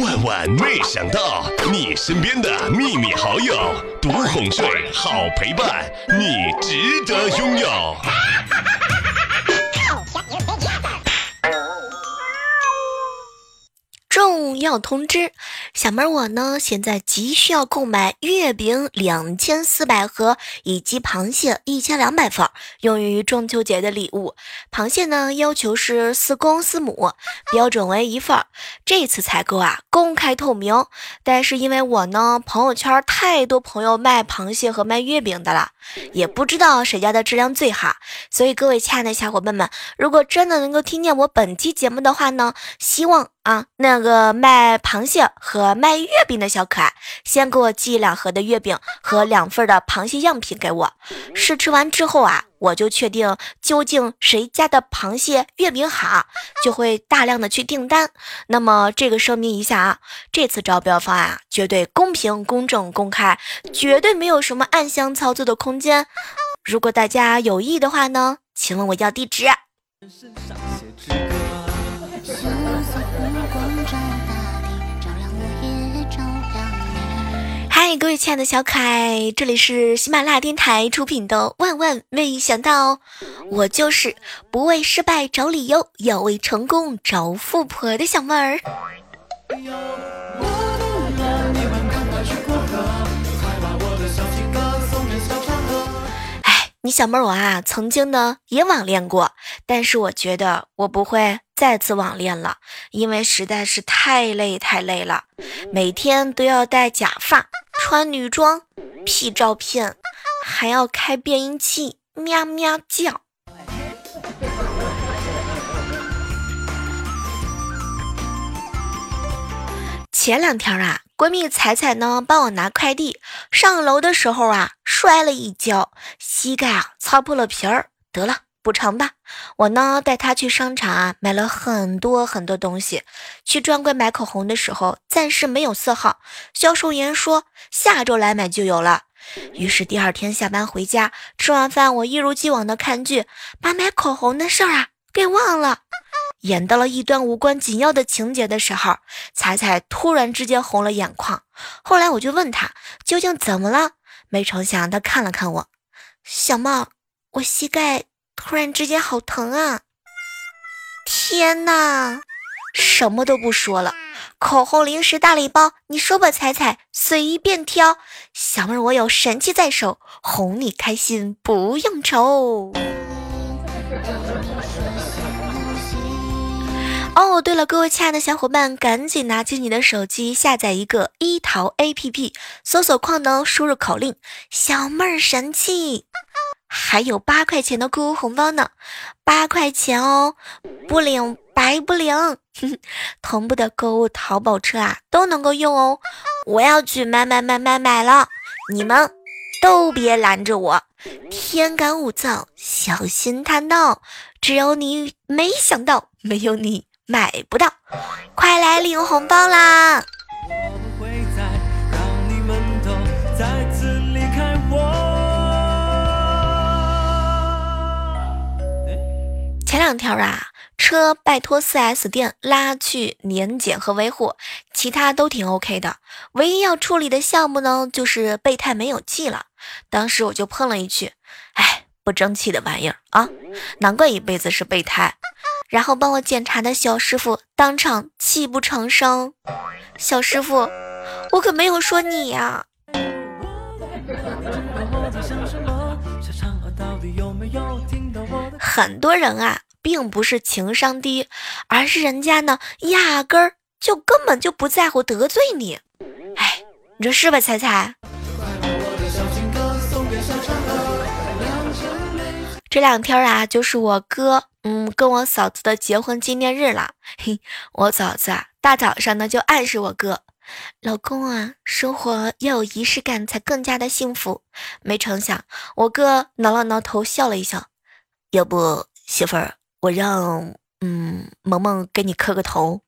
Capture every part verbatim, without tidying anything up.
万万没想到，你身边的秘密好友，独哄睡，好陪伴，你值得拥有。重要通知，小妹我呢，现在急需要购买月饼两千四百盒以及螃蟹一千两百份，用于中秋节的礼物。螃蟹呢，要求是四公四母，标准为一份。这次采购啊，公开透明，但是因为我呢，朋友圈太多朋友卖螃蟹和卖月饼的了，也不知道谁家的质量最好。所以各位亲爱的小伙伴们，如果真的能够听见我本期节目的话呢，希望啊，那个卖螃蟹和卖月饼的小可爱，先给我寄两盒的月饼和两份的螃蟹样品给我。试吃完之后啊，我就确定究竟谁家的螃蟹月饼好，就会大量的去订单。那么这个声明一下啊，这次招标方案啊，绝对公平、公正、公开，绝对没有什么暗箱操作的空间。如果大家有意的话呢，请问我要地址。嗨，各位亲爱的小可爱，这里是喜马拉雅电台出品的万万没想到哦，我就是不为失败找理由，要为成功找富婆的小妹儿。哎，你小妹我啊，曾经呢也网恋过，但是我觉得我不会再次网恋了，因为实在是太累太累了，每天都要戴假发，穿女装 P 照片，还要开变音器喵喵叫。前两天啊，闺蜜彩彩呢帮我拿快递，上楼的时候啊摔了一跤，膝盖啊擦破了皮儿，得了补偿吧。我呢带他去商场啊，买了很多很多东西。去专柜买口红的时候，暂时没有色号，销售员说下周来买就有了。于是第二天下班回家，吃完饭我一如既往的看剧，把买口红的事儿啊给忘了。演到了一段无关紧要的情节的时候，彩彩突然之间红了眼眶。后来我就问他究竟怎么了，没成想他看了看我，小帽，我膝盖突然之间好疼啊。天哪，什么都不说了，口红零食大礼包，你说吧彩彩，随便挑，小妹我有神器在手，哄你开心不用愁。哦，对了，各位亲爱的小伙伴，赶紧拿起你的手机，下载一个一淘 A P P， 搜索框呢输入口令小妹神器，还有八块钱的购物红包呢，八块钱哦，不领白不领。呵呵，同步的购物淘宝车啊都能够用哦。我要去买买买买买了，你们都别拦着我。天干物燥，小心贪到，只有你没想到，没有你买不到，快来领红包啦！我不会再让你们都再次离开我。前两天啊，车拜托 四 S 店拉去年检和维护，其他都挺 OK 的，唯一要处理的项目呢就是备胎没有气了。当时我就碰了一句，哎，不争气的玩意儿啊，难怪一辈子是备胎。然后帮我检查的小师傅当场泣不成声。小师傅，我可没有说你呀、啊。很多人啊并不是情商低，而是人家呢压根儿就根本就不在乎得罪你。哎，你说是吧彩彩？这两天啊就是我哥嗯跟我嫂子的结婚纪念日了。嘿，我嫂子啊大早上呢就暗示我哥，老公啊，生活要有仪式感才更加的幸福。没成想我哥挠了挠头，笑了一笑，要不媳妇儿，我让嗯萌萌给你磕个头。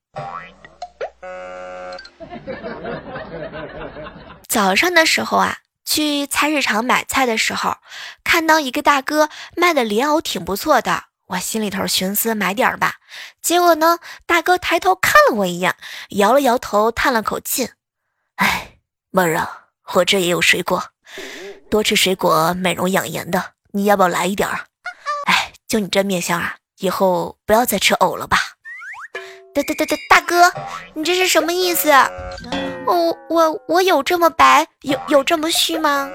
早上的时候啊去菜市场买菜的时候，看到一个大哥卖的莲藕挺不错的，我心里头寻思买点吧，结果呢，大哥抬头看了我一眼，摇了摇头，叹了口气：“哎，梦儿啊，我这也有水果，多吃水果美容养颜的，你要不要来一点儿？哎，就你这面相啊，以后不要再吃藕了吧。”对对对对，大哥，你这是什么意思？我我我有这么白，有有这么虚吗？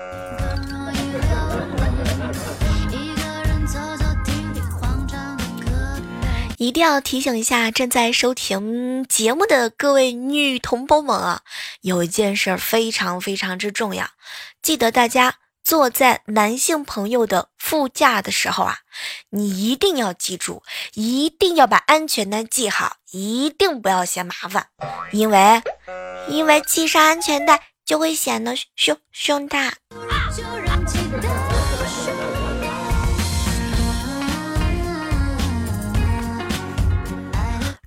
一定要提醒一下正在收听节目的各位女同胞们啊，有一件事非常非常之重要，记得大家坐在男性朋友的副驾的时候啊，你一定要记住，一定要把安全带系好，一定不要嫌麻烦，因为因为系上安全带就会显得胸胸大。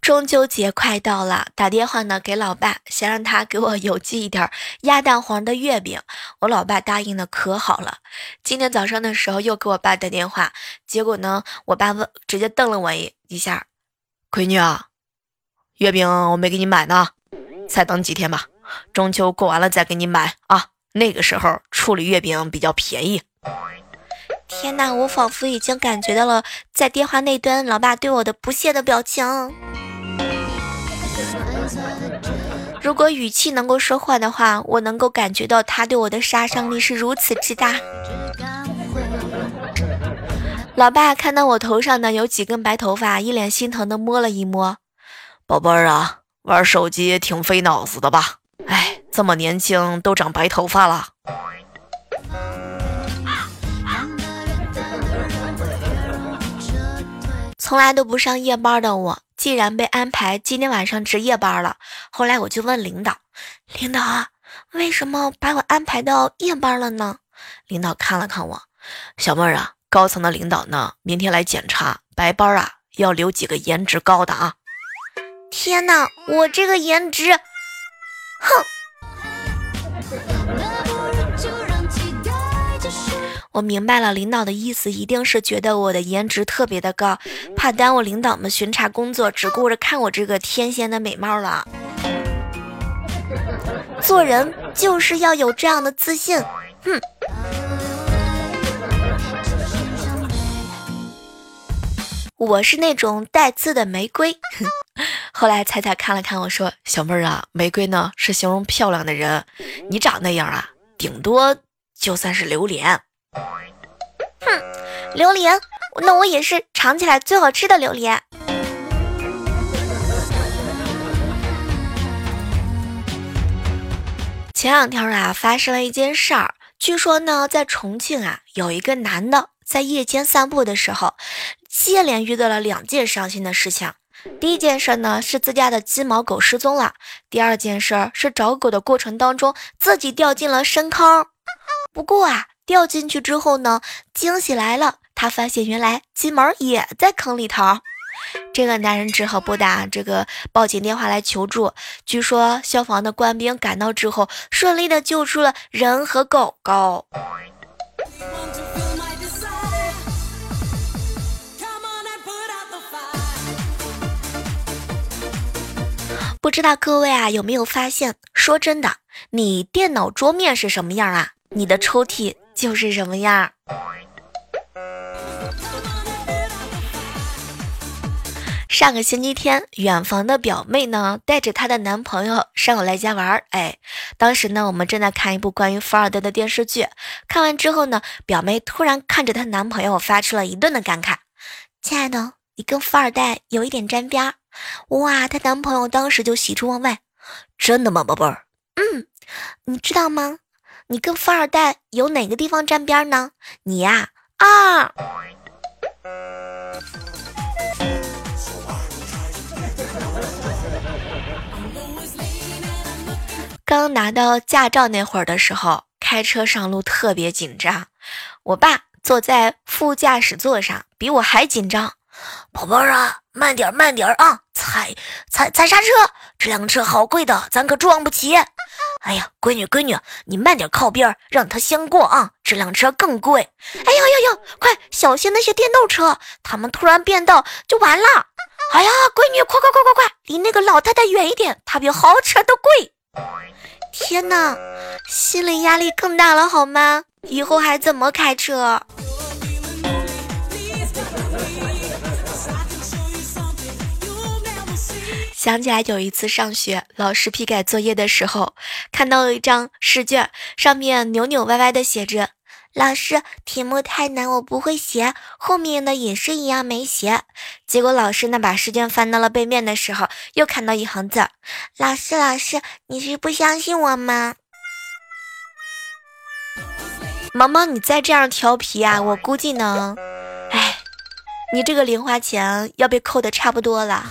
中秋节快到了，打电话呢给老爸，想让他给我邮寄一点鸭蛋黄的月饼，我老爸答应的可好了。今天早上的时候又给我爸打电话，结果呢我爸问直接瞪了我一一下，闺女啊，月饼我没给你买呢，再等几天吧，中秋过完了再给你买啊，那个时候处理月饼比较便宜。天哪，我仿佛已经感觉到了在电话那端老爸对我的不屑的表情。如果语气能够说话的话，我能够感觉到他对我的杀伤力是如此之大。老爸看到我头上呢有几根白头发，一脸心疼的摸了一摸，宝贝儿啊，玩手机挺费脑子的吧？哎，这么年轻都长白头发了。从来都不上夜班的我，既然被安排今天晚上值夜班了，后来我就问领导，领导啊，为什么把我安排到夜班了呢？领导看了看我，小妹儿啊，高层的领导呢，明天来检查，白班啊，要留几个颜值高的啊。天哪，我这个颜值，哼！我明白了，领导的意思一定是觉得我的颜值特别的高，怕耽误领导们巡查工作，只顾着看我这个天仙的美貌了。做人就是要有这样的自信，哼。我是那种带刺的玫瑰。后来彩彩看了看我说，小妹儿啊，玫瑰呢是形容漂亮的人，你长那样啊，顶多就算是榴莲。哼，榴莲，那我也是尝起来最好吃的榴莲。前两天啊，发生了一件事儿，据说呢，在重庆啊，有一个男的在夜间散步的时候，接连遇到了两件伤心的事情。第一件事呢是自家的金毛狗失踪了，第二件事是找狗的过程当中自己掉进了深坑。不过啊，掉进去之后呢，惊喜来了，他发现原来金毛也在坑里头。这个男人只好拨打这个报警电话来求助，据说消防的官兵赶到之后，顺利的救出了人和狗狗。不知道各位啊有没有发现，说真的，你电脑桌面是什么样啊，你的抽屉就是什么样。上个星期天，远房的表妹呢带着她的男朋友上我来家玩，哎，当时呢我们正在看一部关于凡尔登的电视剧，看完之后呢，表妹突然看着她男朋友发出了一顿的感慨，亲爱的，你跟富二代有一点沾边。哇，她男朋友当时就喜出望外，真的吗宝贝儿？嗯，你知道吗，你跟富二代有哪个地方沾边呢？你呀、啊，啊！刚拿到驾照那会儿的时候，开车上路特别紧张。我爸坐在副驾驶座上，比我还紧张。宝贝儿啊，慢点慢点啊，踩踩踩刹车，这辆车好贵的，咱可撞不起。哎呀，闺女闺女，你慢点靠边，让他先过啊，这辆车更贵。哎呦呦呦，快小心那些电动车，他们突然变道就完了。哎呀，闺女，快快快快快，离那个老太太远一点，她比豪车都贵。天哪，心理压力更大了好吗？以后还怎么开车？想起来有一次上学，老师批改作业的时候，看到了一张试卷，上面扭扭歪歪的写着：老师，题目太难，我不会写。后面的也是一样没写。结果老师呢把试卷翻到了背面的时候，又看到一行字：老师，老师，你是不相信我吗？毛毛，你再这样调皮啊，我估计呢，哎，你这个零花钱要被扣的差不多了。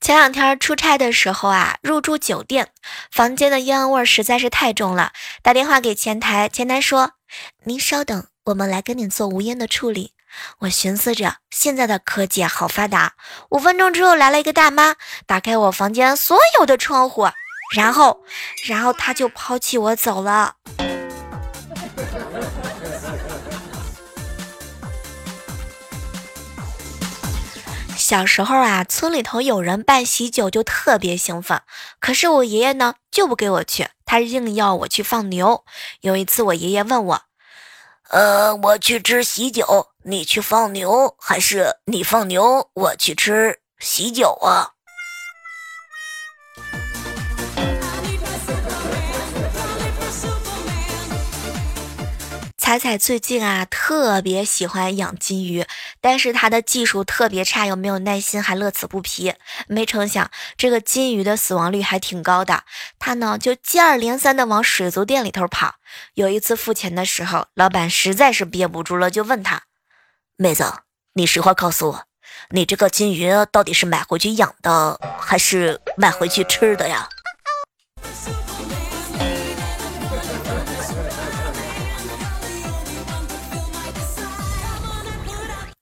前两天出差的时候啊，入住酒店，房间的烟味实在是太重了，打电话给前台，前台说：您稍等，我们来跟你做无烟的处理。我寻思着现在的科技好发达，五分钟之后来了一个大妈，打开我房间所有的窗户，然后然后她就抛弃我走了。小时候啊，村里头有人办喜酒就特别兴奋，可是我爷爷呢就不给我去，他硬要我去放牛。有一次我爷爷问我，呃，我去吃喜酒，你去放牛，还是你放牛，我去吃喜酒啊？彩彩最近啊特别喜欢养金鱼，但是她的技术特别差，又没有耐心，还乐此不疲。没成想这个金鱼的死亡率还挺高的，她呢就接二连三的往水族店里头跑。有一次付钱的时候，老板实在是憋不住了，就问她：妹子，你实话告诉我，你这个金鱼到底是买回去养的，还是买回去吃的呀？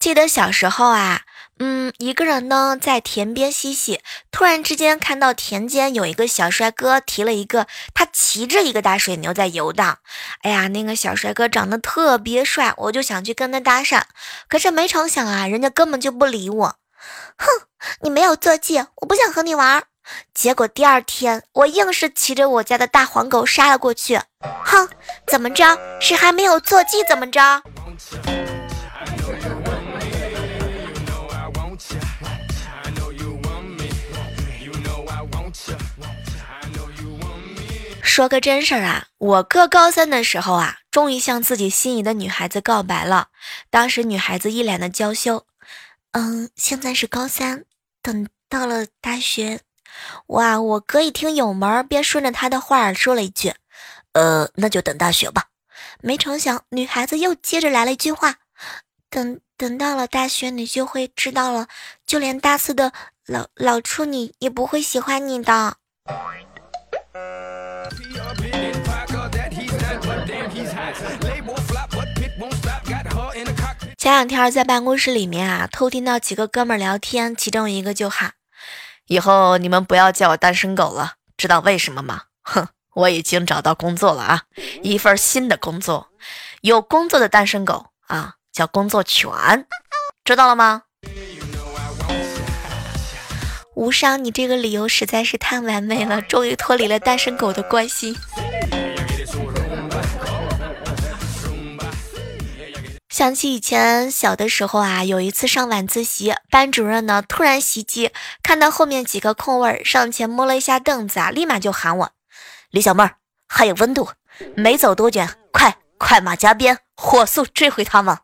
记得小时候啊，嗯，一个人呢在田边嬉戏，突然之间看到田间有一个小帅哥提了一个，他骑着一个大水牛在游荡。哎呀，那个小帅哥长得特别帅，我就想去跟他搭讪，可是没成想啊，人家根本就不理我。哼，你没有坐骑，我不想和你玩。结果第二天，我硬是骑着我家的大黄狗杀了过去。哼，怎么着？是还没有坐骑怎么着？说个真事儿啊，我哥高三的时候啊，终于向自己心仪的女孩子告白了。当时女孩子一脸的娇羞，嗯，现在是高三，等到了大学。哇，我哥一听有门，便顺着他的话说了一句，呃，那就等大学吧。没成想，女孩子又接着来了一句话，等等到了大学，你就会知道了，就连大四的老老处女也不会喜欢你的。前两天在办公室里面啊，偷听到几个哥们儿聊天，其中一个就喊：以后你们不要叫我单身狗了，知道为什么吗？哼，我已经找到工作了啊，一份新的工作，有工作的单身狗啊，叫工作犬，知道了吗？无伤，你这个理由实在是太完美了，终于脱离了单身狗的关系。想起以前小的时候啊，有一次上晚自习，班主任呢突然袭击，看到后面几个空位，上前摸了一下凳子啊，立马就喊我：李小妹儿，还有温度，没走多远，快快马加鞭，火速追回他们。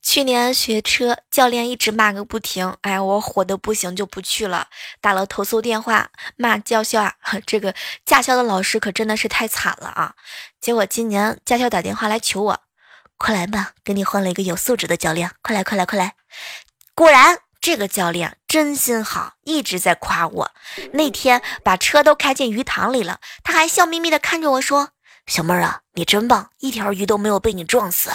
去年学车，教练一直骂个不停，哎，我火得不行就不去了，打了投诉电话，骂驾校啊，这个驾校的老师可真的是太惨了啊！结果今年驾校打电话来求我，快来吧，给你换了一个有素质的教练，快来快来快来！果然这个教练真心好，一直在夸我。那天把车都开进鱼塘里了，他还笑眯眯地看着我说：小妹儿啊，你真棒，一条鱼都没有被你撞死。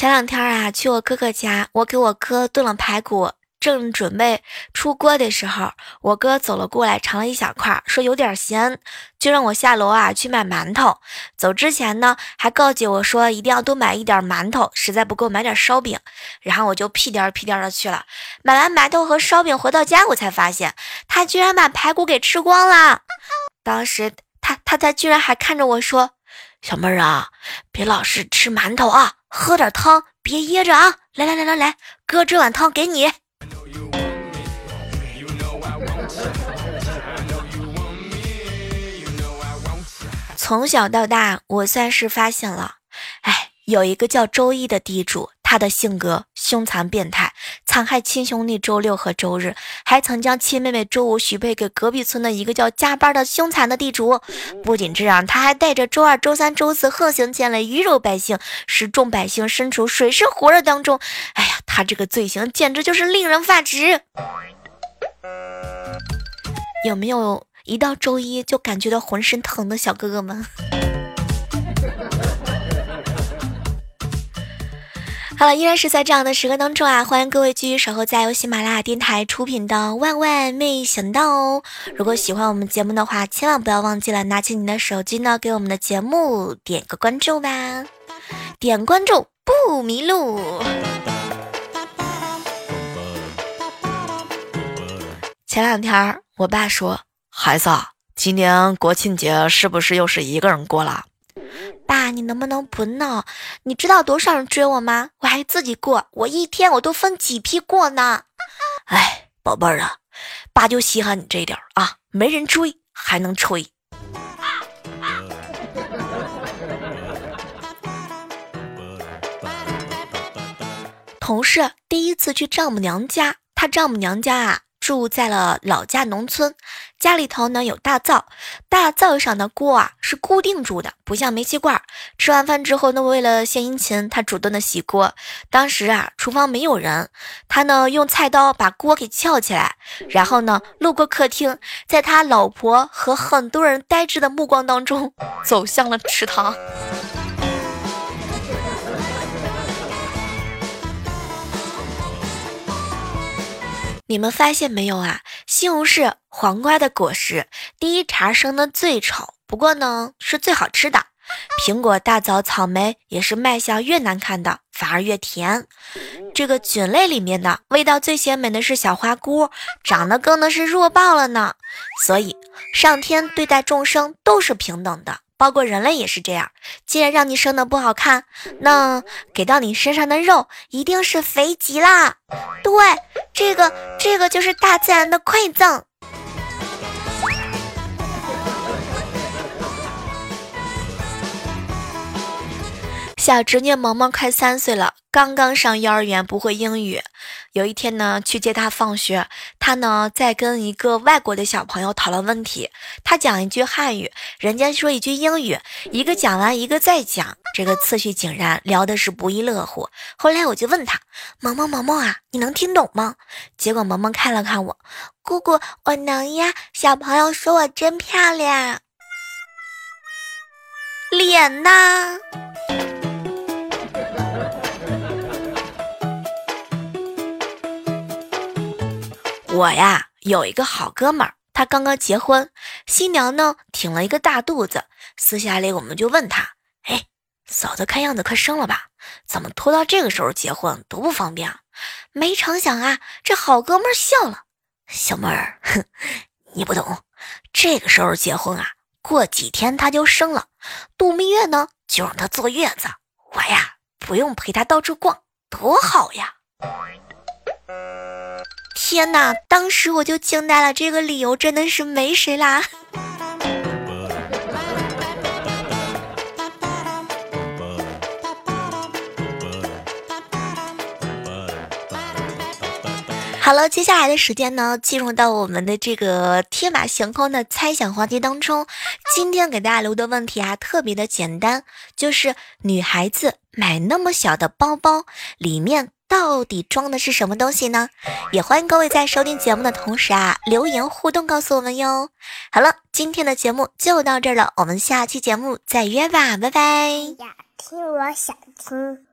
前两天啊，去我哥哥家，我给我哥炖了排骨，正准备出锅的时候，我哥走了过来，尝了一小块，说有点咸，就让我下楼啊去买馒头。走之前呢，还告诫我说一定要多买一点馒头，实在不够买点烧饼。然后我就屁颠屁颠的去了，买完馒头和烧饼回到家，我才发现他居然把排骨给吃光了。当时他他他居然还看着我说，小妹儿啊，别老是吃馒头啊，喝点汤，别噎着啊，来来来来来，哥这碗汤给你。从小到大，我算是发现了，哎，有一个叫周一的地主，他的性格凶残变态，残害亲兄弟周六和周日，还曾将亲妹妹周五许配给隔壁村的一个叫加班的凶残的地主。不仅这样，他还带着周二周三周四横行建雷，鱼肉百姓，使众百姓身处水深火热当中。哎呀，他这个罪行简直就是令人发指。有没有一到周一就感觉到浑身疼的小哥哥们？好了，依然是在这样的时刻当中啊，欢迎各位继续守候在由喜马拉雅电台出品的万万没想到哦。如果喜欢我们节目的话，千万不要忘记了拿起你的手机呢，给我们的节目点个关注吧，点关注不迷路。前两天我爸说，孩子，今年国庆节是不是又是一个人过了？爸，你能不能不闹？你知道多少人追我吗？我还自己过，我一天我都分几批过呢。哎，宝贝儿啊，爸就稀罕你这一点啊，没人追还能吹。同事第一次去丈母娘家，他丈母娘家啊住在了老家农村，家里头呢有大灶，大灶上的锅啊是固定住的，不像煤气罐。吃完饭之后呢，为了献殷勤，他主动的洗锅。当时啊厨房没有人，他呢用菜刀把锅给撬起来，然后呢路过客厅，在他老婆和很多人呆滞的目光当中走向了池塘。你们发现没有啊，西红柿、黄瓜的果实第一茬生的最丑，不过呢是最好吃的。苹果、大枣、草莓也是卖相越难看的反而越甜。这个菌类里面的味道最鲜美的是小花菇，长得更的是弱爆了呢。所以上天对待众生都是平等的，包括人类也是这样，既然让你生的不好看，那给到你身上的肉一定是肥极啦。对，这个这个就是大自然的馈赠。小侄女萌萌快三岁了，刚刚上幼儿园，不会英语。有一天呢，去接她放学，她呢在跟一个外国的小朋友讨论问题，她讲一句汉语，人家说一句英语，一个讲完一个再讲，这个次序井然，聊的是不亦乐乎。后来我就问她，萌萌萌萌啊，你能听懂吗？结果萌萌看了看我，姑姑，我能呀，小朋友说我真漂亮。脸呢？我呀有一个好哥们儿，他刚刚结婚，新娘呢挺了一个大肚子，私下里我们就问他，哎，嫂子看样子快生了吧，怎么拖到这个时候结婚，多不方便啊。没成想啊，这好哥们儿笑了，小妹儿，你不懂，这个时候结婚啊，过几天他就生了，度蜜月呢就让他坐月子，我呀不用陪他到处逛，多好呀。天哪，当时我就惊呆了，这个理由真的是没谁啦。好了，接下来的时间呢，进入到我们的这个天马行空的猜想话题当中。今天给大家留的问题啊，特别的简单，就是女孩子买那么小的包包，里面到底装的是什么东西呢？也欢迎各位在收听节目的同时啊，留言互动告诉我们哟。好了，今天的节目就到这儿了，我们下期节目再约吧，拜拜。呀，听我想听。